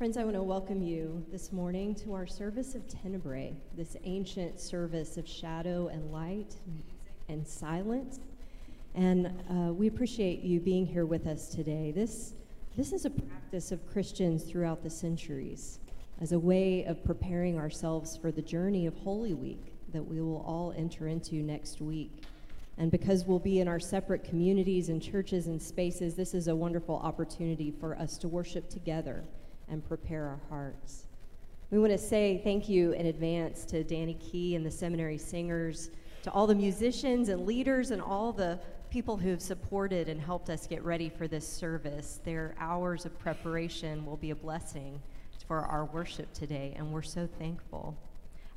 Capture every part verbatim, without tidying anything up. Friends, I want to welcome you this morning to our service of Tenebrae, this ancient service of shadow and light and silence. And uh, we appreciate you being here with us today. This, this is a practice of Christians throughout the centuries as a way of preparing ourselves for the journey of Holy Week that we will all enter into next week. And because we'll be in our separate communities and churches and spaces, this is a wonderful opportunity for us to worship together and prepare our hearts. We want to say thank you in advance to Danny Key and the seminary singers, to all the musicians and leaders and all the people who have supported and helped us get ready for this service. Their hours of preparation will be a blessing for our worship today, and we're so thankful.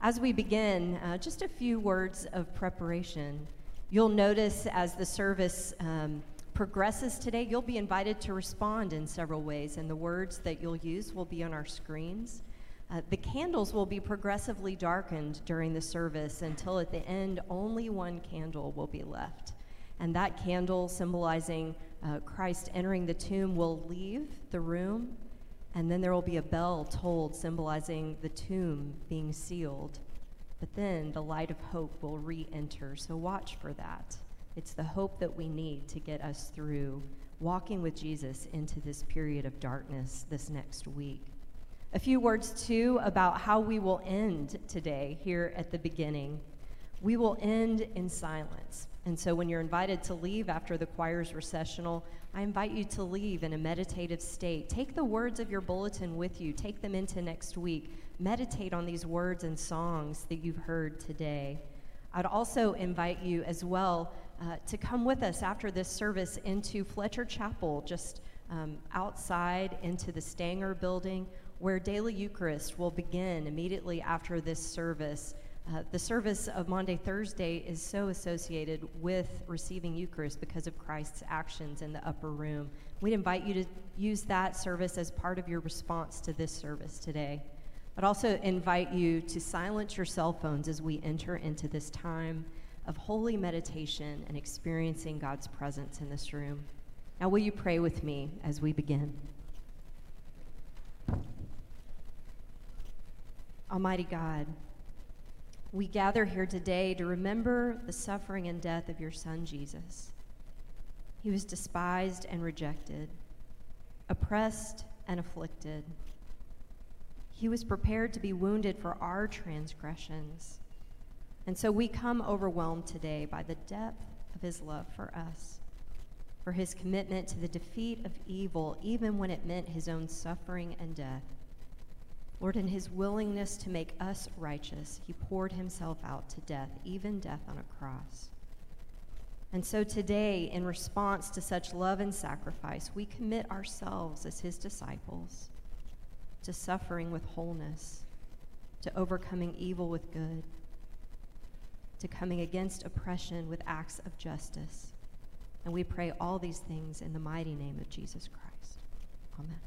As we begin, uh, just a few words of preparation. You'll notice as the service um, progresses today, you'll be invited to respond in several ways, and the words that you'll use will be on our screens. Uh, the candles will be progressively darkened during the service until at the end only one candle will be left, and that candle symbolizing uh, Christ entering the tomb will leave the room, and then there will be a bell tolled symbolizing the tomb being sealed, but then the light of hope will re-enter, so watch for that. It's the hope that we need to get us through walking with Jesus into this period of darkness this next week. A few words, too, about how we will end today here at the beginning. We will end in silence. And so when you're invited to leave after the choir's recessional, I invite you to leave in a meditative state. Take the words of your bulletin with you. Take them into next week. Meditate on these words and songs that you've heard today. I'd also invite you as well Uh, to come with us after this service into Fletcher Chapel, just um, outside into the Stanger building, where daily Eucharist will begin immediately after this service. Uh, the service of Maundy Thursday is so associated with receiving Eucharist because of Christ's actions in the upper room. We'd invite you to use that service as part of your response to this service today. I'd also invite you to silence your cell phones as we enter into this time of holy meditation and experiencing God's presence in this room. Now, will you pray with me as we begin? Almighty God, we gather here today to remember the suffering and death of your Son, Jesus. He was despised and rejected, oppressed and afflicted. He was prepared to be wounded for our transgressions. And so we come overwhelmed today by the depth of his love for us, for his commitment to the defeat of evil, even when it meant his own suffering and death. Lord, in his willingness to make us righteous, he poured himself out to death, even death on a cross. And so today, in response to such love and sacrifice, we commit ourselves as his disciples to suffering with wholeness, to overcoming evil with good, to coming against oppression with acts of justice. And we pray all these things in the mighty name of Jesus Christ. Amen.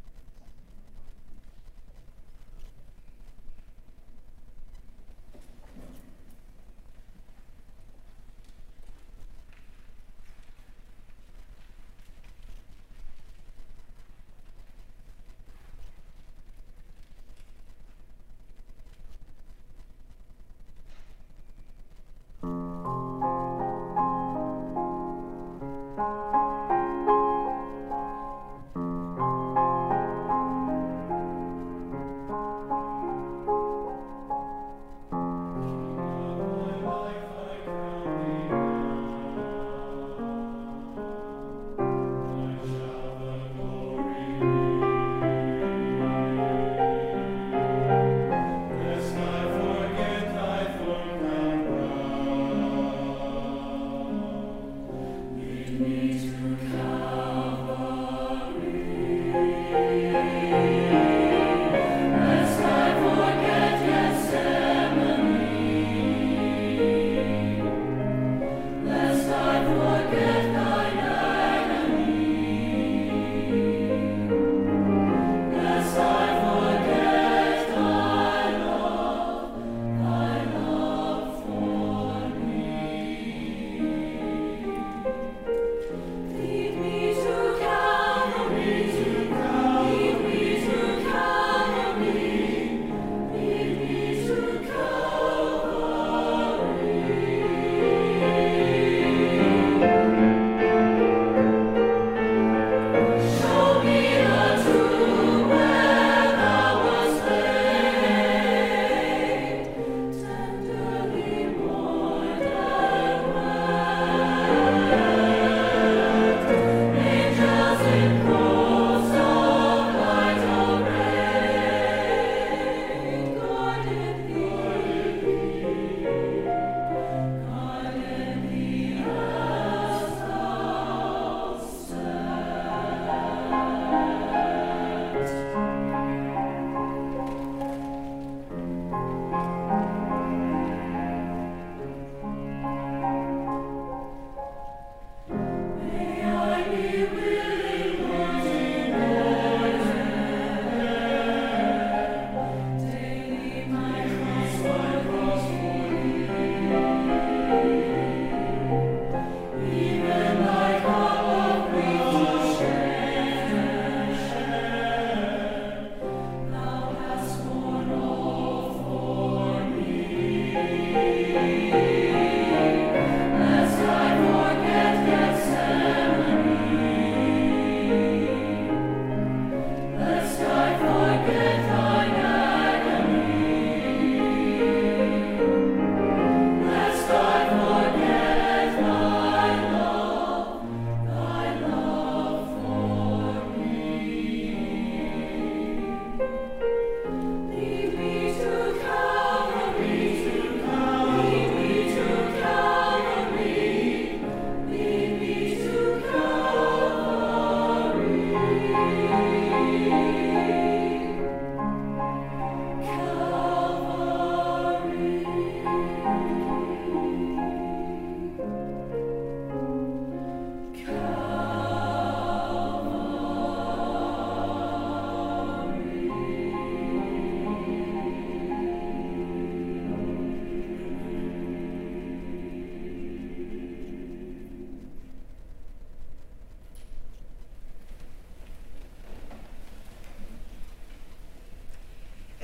Thank you.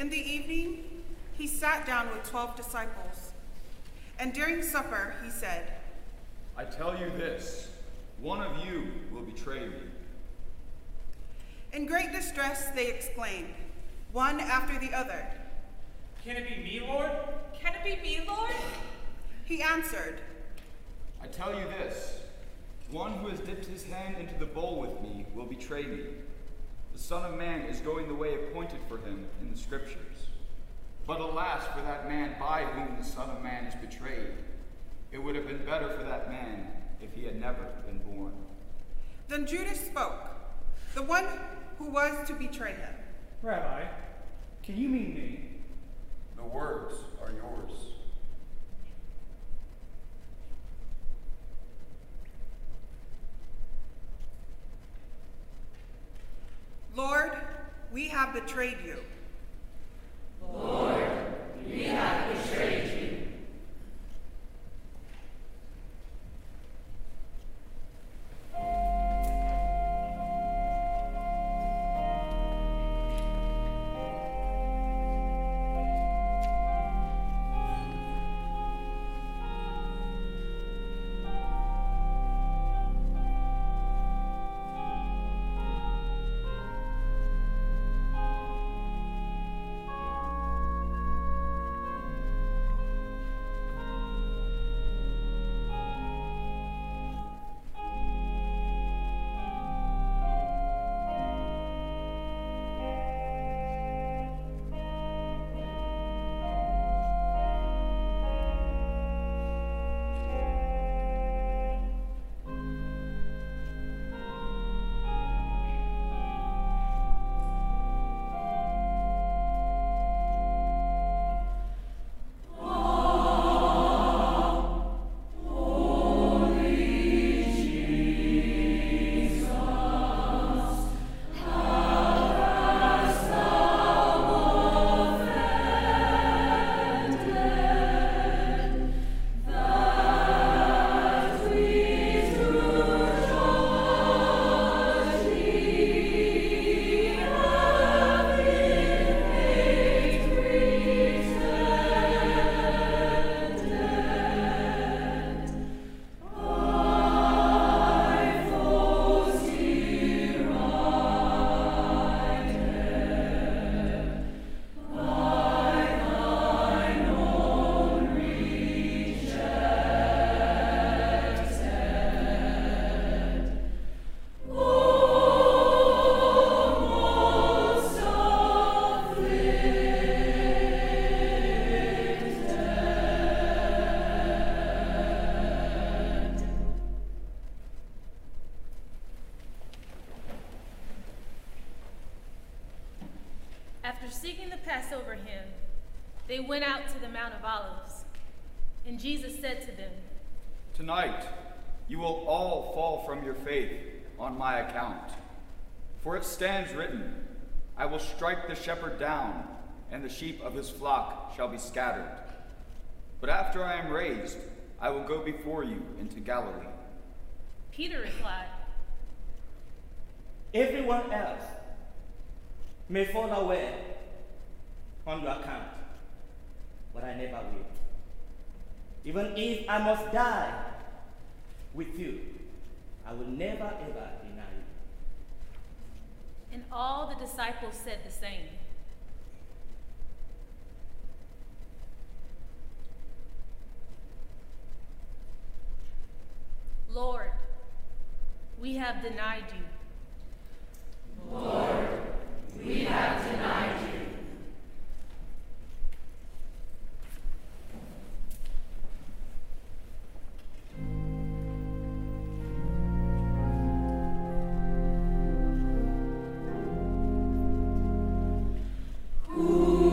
In the evening, he sat down with twelve disciples, and during supper he said, I tell you this, one of you will betray me. In great distress they exclaimed, one after the other, Can it be me, Lord? Can it be me, Lord? He answered, I tell you this, one who has dipped his hand into the bowl with me will betray me. The Son of Man is going the way appointed for him in the Scriptures. But alas for that man by whom the Son of Man is betrayed. It would have been better for that man if he had never been born. Then Judas spoke, the one who was to betray him. Rabbi, can you mean me? The words are yours. Lord, we have betrayed you. Lord, we have betrayed you. Seeking the Passover hymn, they went out to the Mount of Olives, and Jesus said to them, Tonight you will all fall from your faith on my account. For it stands written, I will strike the shepherd down, and the sheep of his flock shall be scattered. But after I am raised, I will go before you into Galilee. Peter replied, Everyone else may fall away on your account, but I never will. Even if I must die with you, I will never ever deny you. And all the disciples said the same. Lord, we have denied you. Lord, we have denied you. Oh,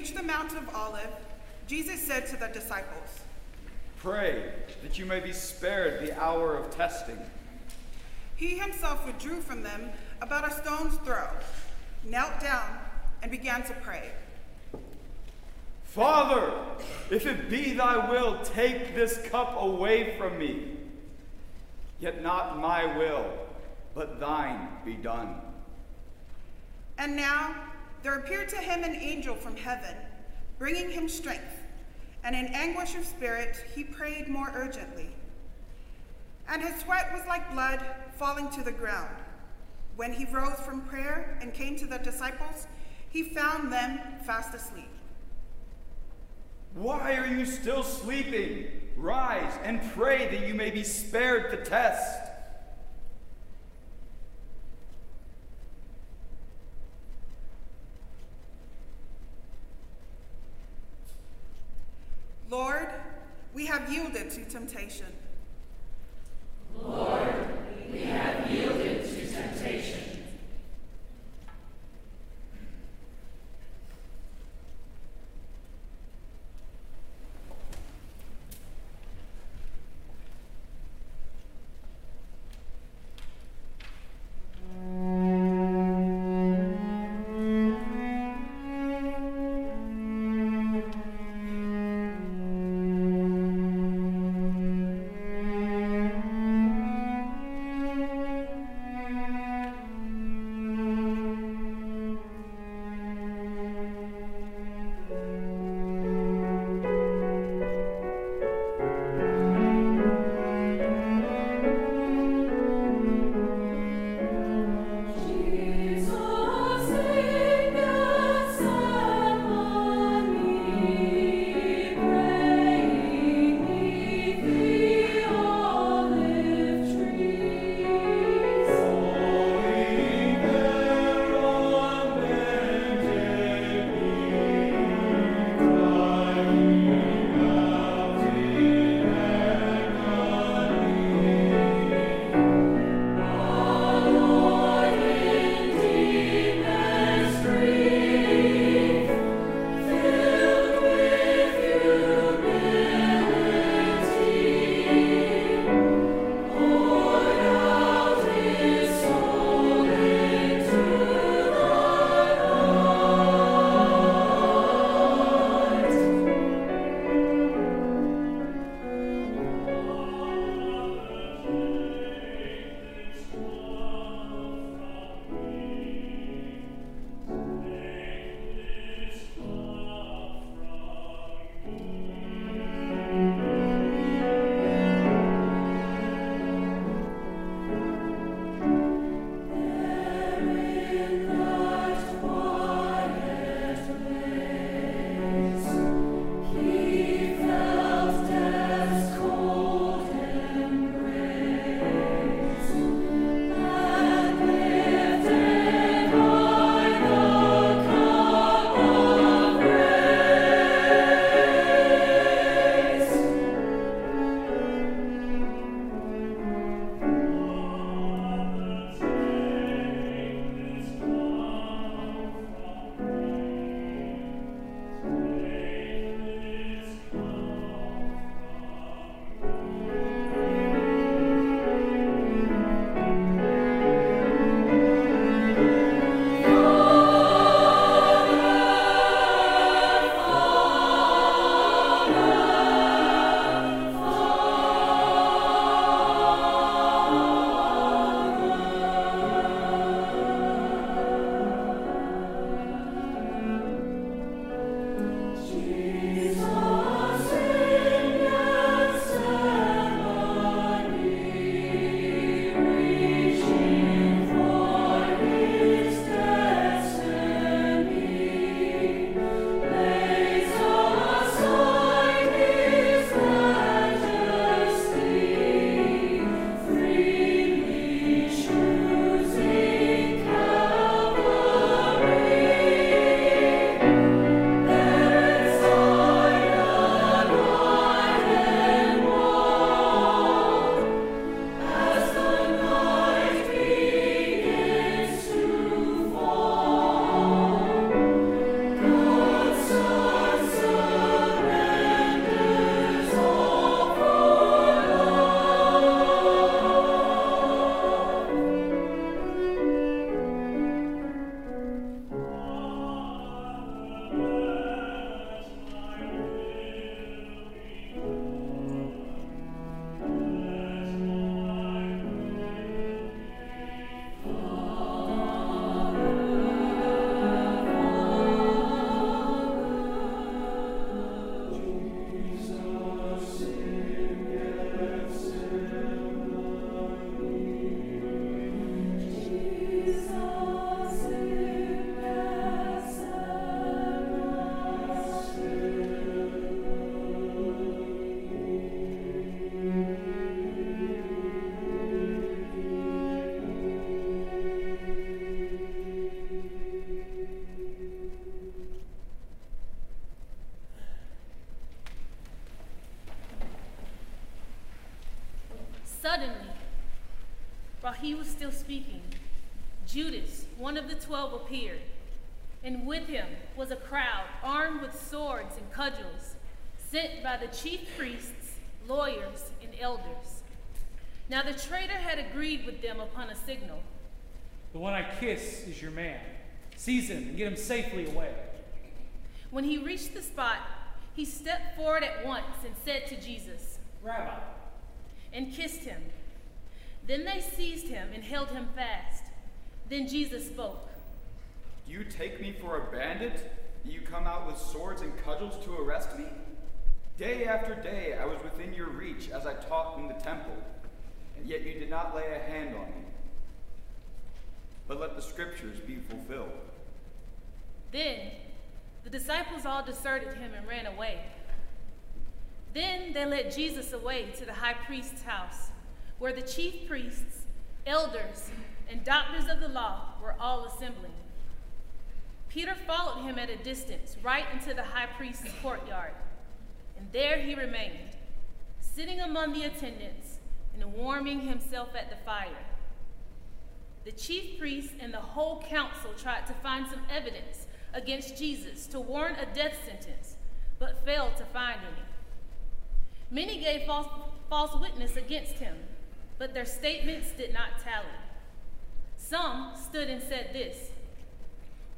reached the Mount of Olives, Jesus said to the disciples, "Pray that you may be spared the hour of testing." He himself withdrew from them about a stone's throw, knelt down, and began to pray. "Father, if it be thy will, take this cup away from me. Yet not my will, but thine be done." And now there appeared to him an angel from heaven, bringing him strength, and in anguish of spirit he prayed more urgently. And his sweat was like blood falling to the ground. When he rose from prayer and came to the disciples, he found them fast asleep. "Why are you still sleeping? Rise and pray that you may be spared the test." Lord, we have yielded to temptation. Lord, we have yielded to temptation. Suddenly, while he was still speaking, Judas, one of the twelve, appeared, and with him was a crowd armed with swords and cudgels, sent by the chief priests, lawyers, and elders. Now the traitor had agreed with them upon a signal. The one I kiss is your man. Seize him and get him safely away. When he reached the spot, he stepped forward at once and said to Jesus, Rabbi, and kissed him. Then they seized him and held him fast. Then Jesus spoke. Do you take me for a bandit? Do you come out with swords and cudgels to arrest me? Day after day I was within your reach as I taught in the temple, and yet you did not lay a hand on me. But let the scriptures be fulfilled. Then the disciples all deserted him and ran away. Then they led Jesus away to the high priest's house, where the chief priests, elders, and doctors of the law were all assembling. Peter followed him at a distance, right into the high priest's courtyard, and there he remained, sitting among the attendants and warming himself at the fire. The chief priests and the whole council tried to find some evidence against Jesus to warrant a death sentence, but failed to find any. Many gave false, false witness against him, but their statements did not tally. Some stood and said this,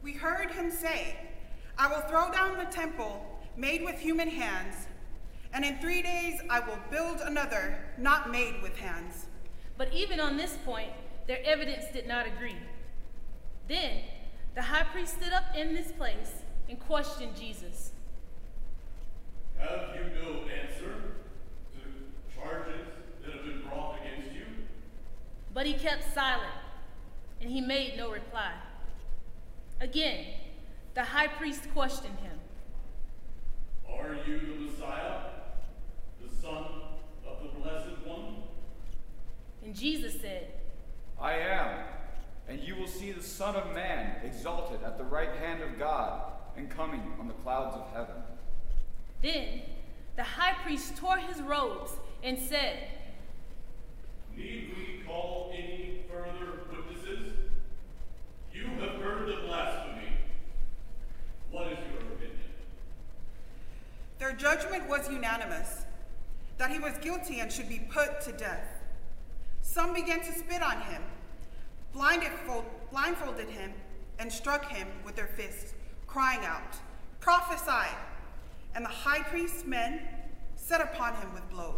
We heard him say, I will throw down the temple made with human hands, and in three days I will build another not made with hands. But even on this point, their evidence did not agree. Then the high priest stood up in this place and questioned Jesus. Have you no answer to the charges that have been brought against you? But he kept silent, and he made no reply. Again, the high priest questioned him. Are you the Messiah, the Son of the Blessed One? And Jesus said, I am. And you will see the Son of Man exalted at the right hand of God and coming on the clouds of heaven. Then the high priest tore his robes and said, Need we call any further witnesses? You have heard the blasphemy. What is your opinion? Their judgment was unanimous, that he was guilty and should be put to death. Some began to spit on him, blindfolded him, and struck him with their fists, crying out, Prophesy! And the high priest's men set upon him with blows.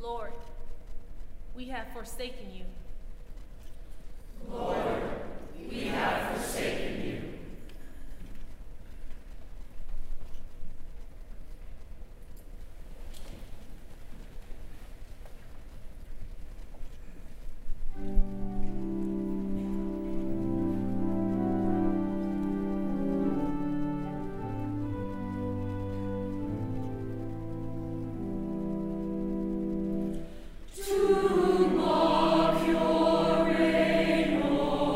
Lord, we have forsaken you. Lord, we have forsaken you. To Mark your reign, O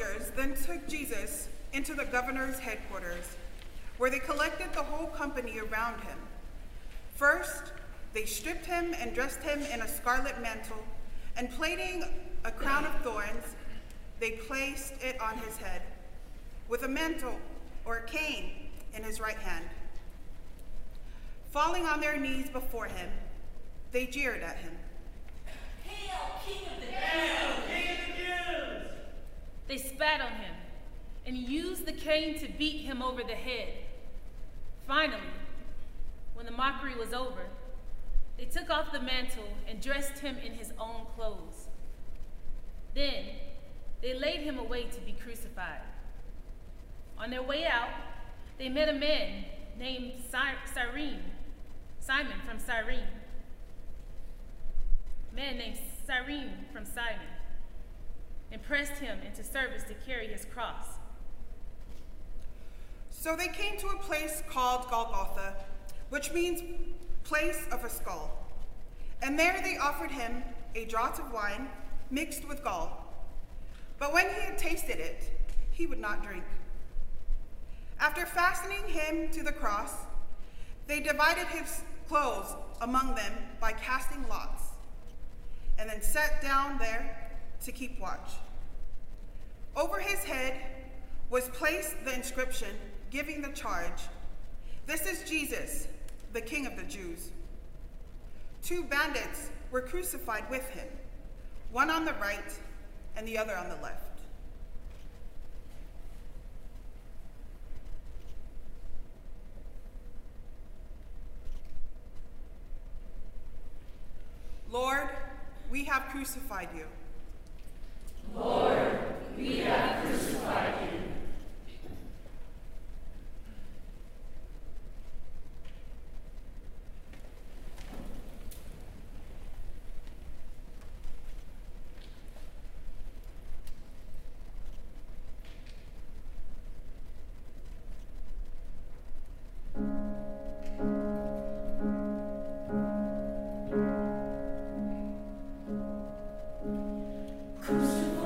soldiers then took Jesus into the governor's headquarters, where they collected the whole company around him. First, they stripped him and dressed him in a scarlet mantle, and plaiting a crown of thorns, they placed it on his head, with a mantle or a cane in his right hand. Falling on their knees before him, they jeered at him. Hail, King of the Jews! Hail, King of the Jews! They spat on him and used the cane to beat him over the head. Finally, when the mockery was over, they took off the mantle and dressed him in his own clothes. Then they laid him away to be crucified. On their way out, they met a man named Cyrene, Simon from Cyrene. Man named Cyrene from Simon, and pressed him into service to carry his cross. So they came to a place called Golgotha, which means place of a skull. And there they offered him a draught of wine mixed with gall. But when he had tasted it, he would not drink. After fastening him to the cross, they divided his clothes among them by casting lots, and then sat down there to keep watch. Over his head was placed the inscription giving the charge, "This is Jesus, the King of the Jews." Two bandits were crucified with him, one on the right and the other on the left. Lord, we have crucified you. Lord, we have crucified you. Crucified.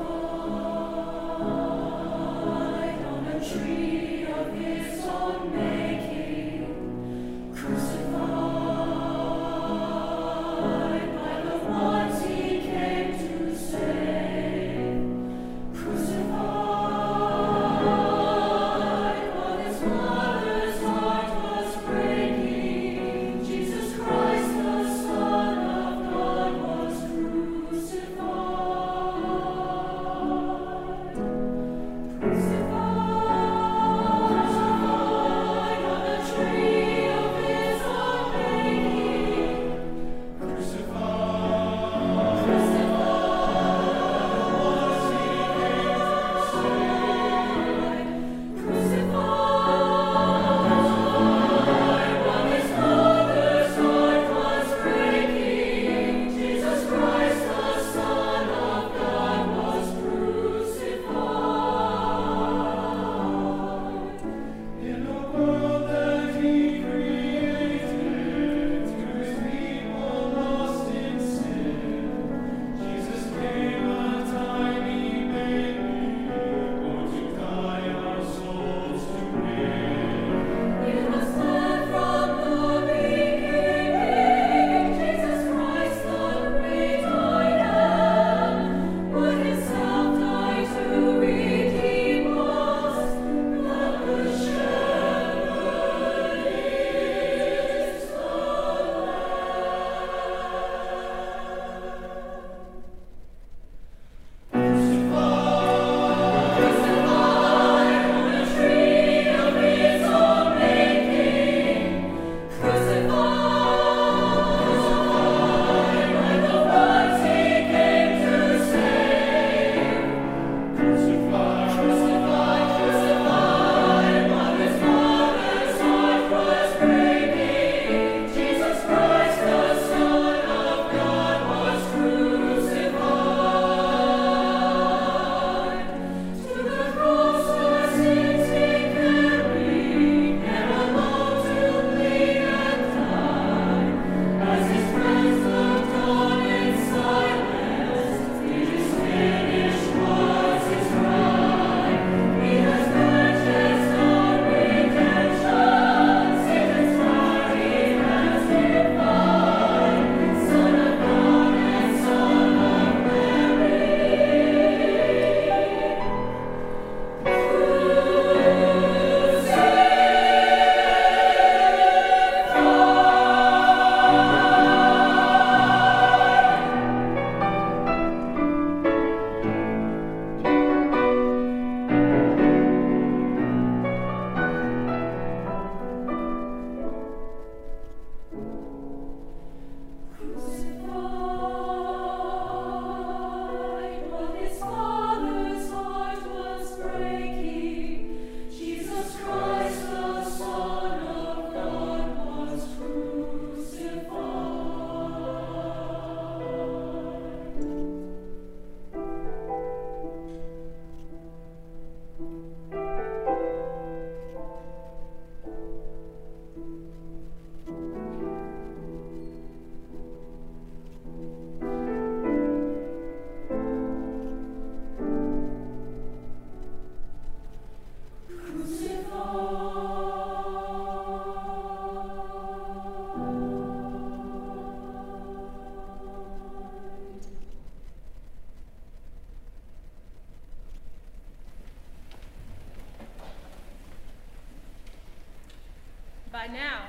By now,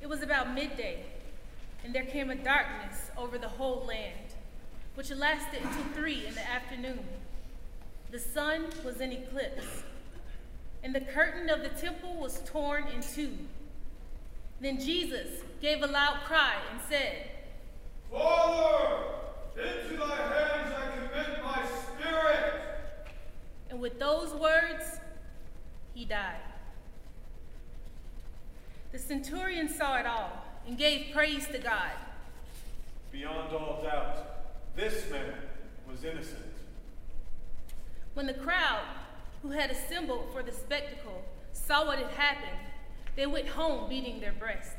it was about midday, and there came a darkness over the whole land, which lasted until three in the afternoon. The sun was in eclipse, and the curtain of the temple was torn in two. Then Jesus gave a loud cry and said, "Father, into thy hands I commit my spirit." And with those words, he died. The centurion saw it all and gave praise to God. Beyond all doubt, this man was innocent. When the crowd who had assembled for the spectacle saw what had happened, they went home beating their breasts.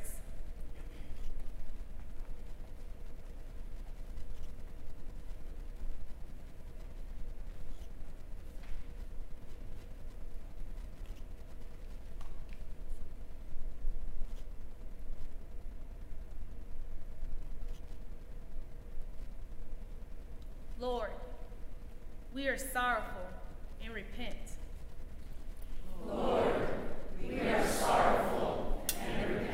Lord, we are sorrowful and repent. Lord, we are sorrowful and repent.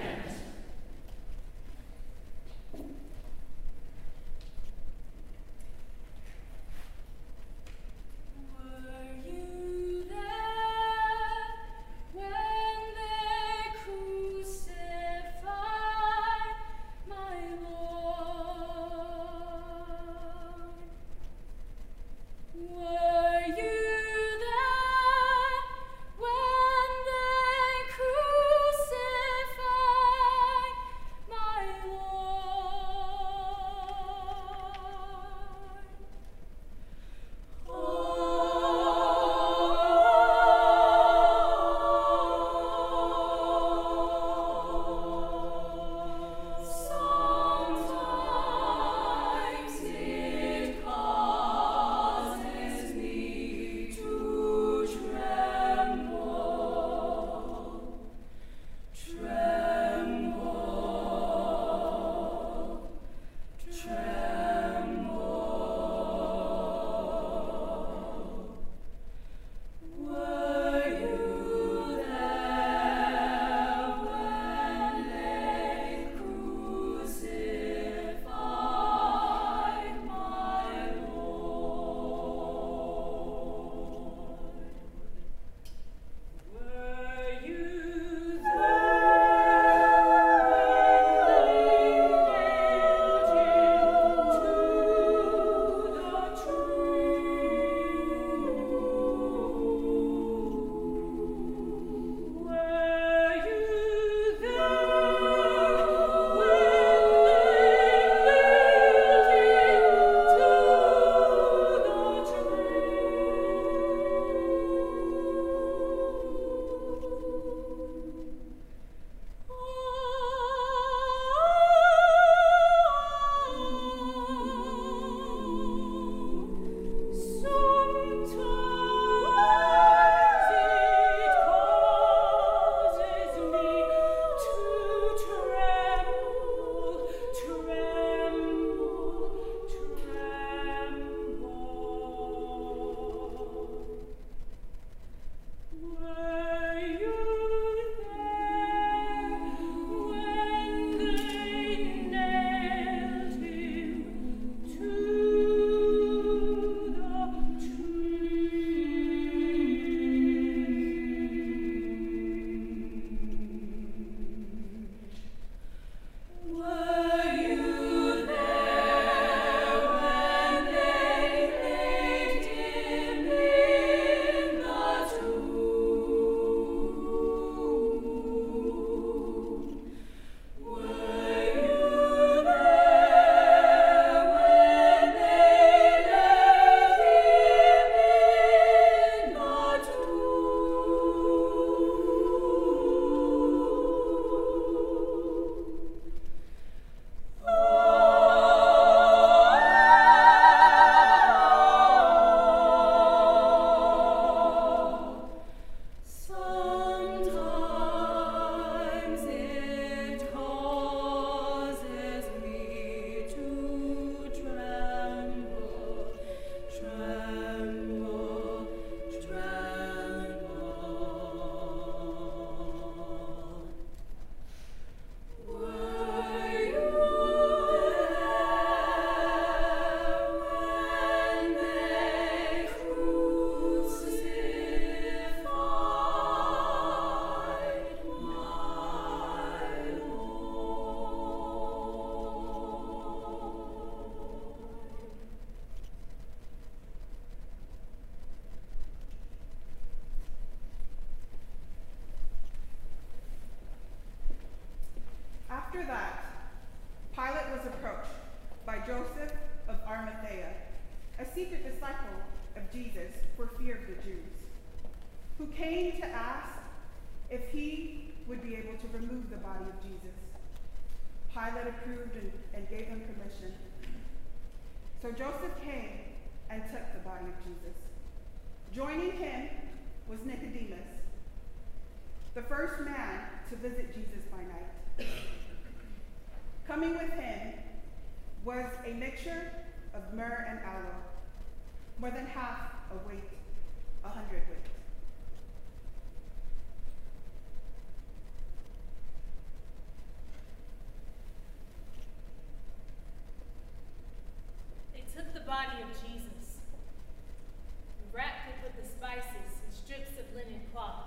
After that, Pilate was approached by Joseph of Arimathea, a secret disciple of Jesus for fear of the Jews, who came to ask if he would be able to remove the body of Jesus. Pilate approved and, and gave him permission. So Joseph came and took the body of Jesus. Joining him was Nicodemus, the first man to visit Jesus by night. Coming with him was a mixture of myrrh and aloe, more than half a weight, a hundredweight. They took the body of Jesus, and wrapped it with the spices and strips of linen cloth,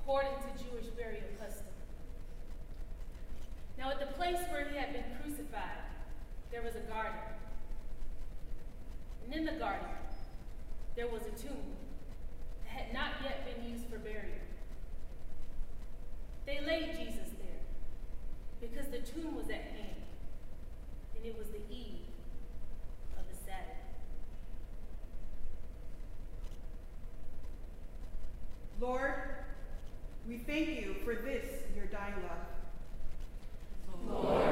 according to Jewish burial custom. Now at the place where he had been crucified, there was a garden. And in the garden, there was a tomb that had not yet been used for burial. They laid Jesus there because the tomb was at hand, and it was the eve of the Sabbath. Lord, we thank you for this, your dying love. Lord,